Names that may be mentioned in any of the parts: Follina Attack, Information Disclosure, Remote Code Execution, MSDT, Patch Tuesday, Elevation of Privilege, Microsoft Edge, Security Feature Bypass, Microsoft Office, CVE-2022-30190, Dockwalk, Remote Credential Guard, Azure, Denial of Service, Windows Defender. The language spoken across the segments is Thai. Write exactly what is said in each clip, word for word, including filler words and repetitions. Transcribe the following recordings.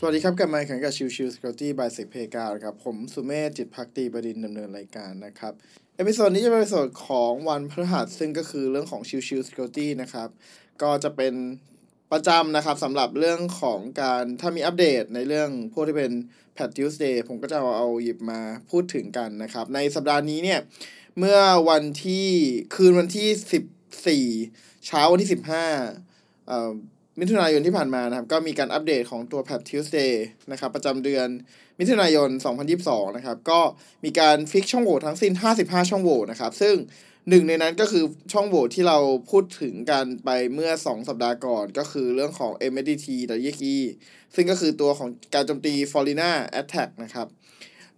สวัสดีครับกลับมาอีกครั้งกับชิวชิว Security by Sec เก้านะครับผมสุเมธจิตภักดีประดินดำเนินรายการนะครับเอพิโซดนี้จะเป็นเอพิโซดของวันพฤหัสซึ่งก็คือเรื่องของชิวชิว Security นะครับก็จะเป็นประจำนะครับสำหรับเรื่องของการถ้ามีอัปเดตในเรื่องพวกที่เป็น Patch Tuesday ผมก็จะเอาเอาหยิบมาพูดถึงกันนะครับในสัปดาห์นี้เนี่ยเมื่อวันที่คืนวันที่สิบสี่เช้าวันที่สิบห้าเอ่อมิถุนายนที่ผ่านมานะครับก็มีการอัปเดตของตัว Patch Tuesday นะครับประจำเดือนมิถุนายนสองพันยี่สิบสองนะครับก็มีการฟิกช่องโหว่ทั้งสิ้นห้าสิบห้าช่องโหว่นะครับซึ่งหนึ่งในนั้นก็คือช่องโหว่ที่เราพูดถึงกันไปเมื่อสองสัปดาห์ก่อนก็คือเรื่องของ เอ็ม เอส ดี ที แต่ยี่กีซึ่งก็คือตัวของการโจมตี Follina Attack นะครับ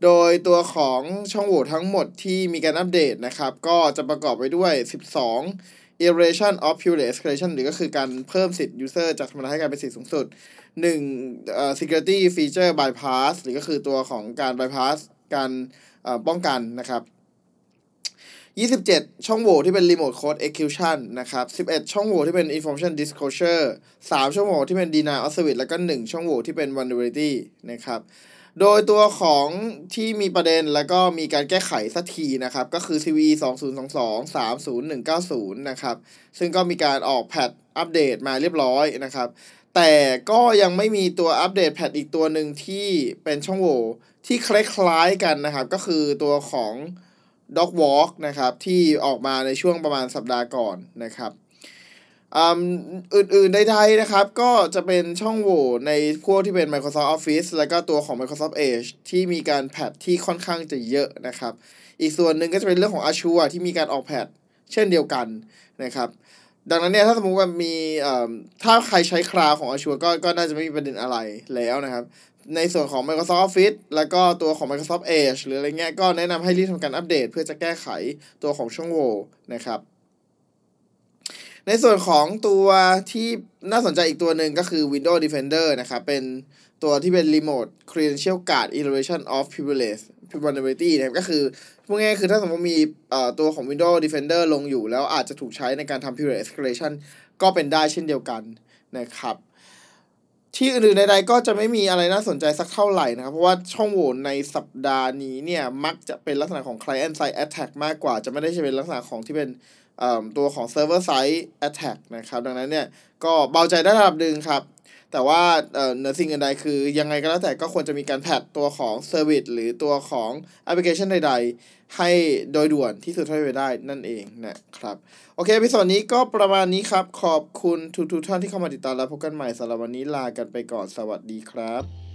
โดยตัวของช่องโหว่ทั้งหมดที่มีการอัปเดตนะครับก็จะประกอบไปด้วยสิบสองElevation of Pure Escalation หรือก็คือการเพิ่มสิทธิ์ User จากธรรมดาให้กลายเป็นสิทธิ์สูงสุดหนึ่งเอ่อ Security Feature Bypass หรือก็คือตัวของการ Bypass การเอ่อป้องกันนะครับยี่สิบเจ็ดช่องโหว่ที่เป็น Remote Code Execution นะครับสิบเอ็ดช่องโหว่ที่เป็น Information Disclosure สามช่องโหว่ที่เป็น Denial of Service แล้วก็หนึ่งช่องโหว่ที่เป็น Vulnerability นะครับโดยตัวของที่มีประเด็นแล้วก็มีการแก้ไขสักทีนะครับก็คือ ซี วี สองศูนย์สองสอง สามศูนย์หนึ่งเก้าศูนย์นะครับซึ่งก็มีการออกแพทอัปเดตมาเรียบร้อยนะครับแต่ก็ยังไม่มีตัวอัปเดตแพทอีกตัวหนึ่งที่เป็นช่องโหว่ที่คล้ายๆกันนะครับก็คือตัวของ Dockwalk นะครับที่ออกมาในช่วงประมาณสัปดาห์ก่อนนะครับอื่นๆใดๆนะครับก็จะเป็นช่องโหว่ในพวกที่เป็น Microsoft Office แล้วก็ตัวของ Microsoft Edge ที่มีการแพทที่ค่อนข้างจะเยอะนะครับอีกส่วนหนึ่งก็จะเป็นเรื่องของ Azure ที่มีการออกแพทเช่นเดียวกันนะครับดังนั้นเนี่ยถ้าสมมุติว่ามีถ้าใครใช้คลาวด์ของ Azure ก็ก็น่าจะไม่มีประเด็นอะไรแล้วนะครับในส่วนของ Microsoft Office แล้วก็ตัวของ Microsoft Edge หรืออะไรเงี้ยก็แนะนำให้รีบทำการอัปเดตเพื่อจะแก้ไขตัวของช่องโหว่นะครับในส่วนของตัวที่น่าสนใจอีกตัวหนึ่งก็คือ Windows Defender นะครับเป็นตัวที่เป็น Remote Credential Guard Elevation of Privilege Vulnerability นะครับก็คือพวกนี้คือถ้าสมมติมีตัวของ Windows Defender ลงอยู่แล้วอาจจะถูกใช้ในการทำ Privilege Escalation ก็เป็นได้เช่นเดียวกันนะครับที่อื่นใดๆก็จะไม่มีอะไรน่าสนใจสักเท่าไหร่นะครับเพราะว่าช่องโหว่ในสัปดาห์นี้เนี่ยมักจะเป็นลักษณะของ Client Side Attack มากกว่าจะไม่ได้ใช้เป็นลักษณะของที่เป็นตัวของ Server Side Attack นะครับดังนั้นเนี่ยก็เบาใจได้ระดับหนึ่งครับแต่ว่าเหนือสิ่งอื่นใดคือยังไงก็แล้วแต่ก็ควรจะมีการแพทตัวของ Service หรือตัวของแอปพลิเคชันใดๆให้โดยด่วนที่สุดเท่าที่จะได้นั่นเองนะครับโอเคเอพิโซดนี้ก็ประมาณนี้ครับขอบคุณทุกๆท่านที่เข้ามาติดตามและพบกันใหม่สำหรับวันนี้ลากันไปก่อนสวัสดีครับ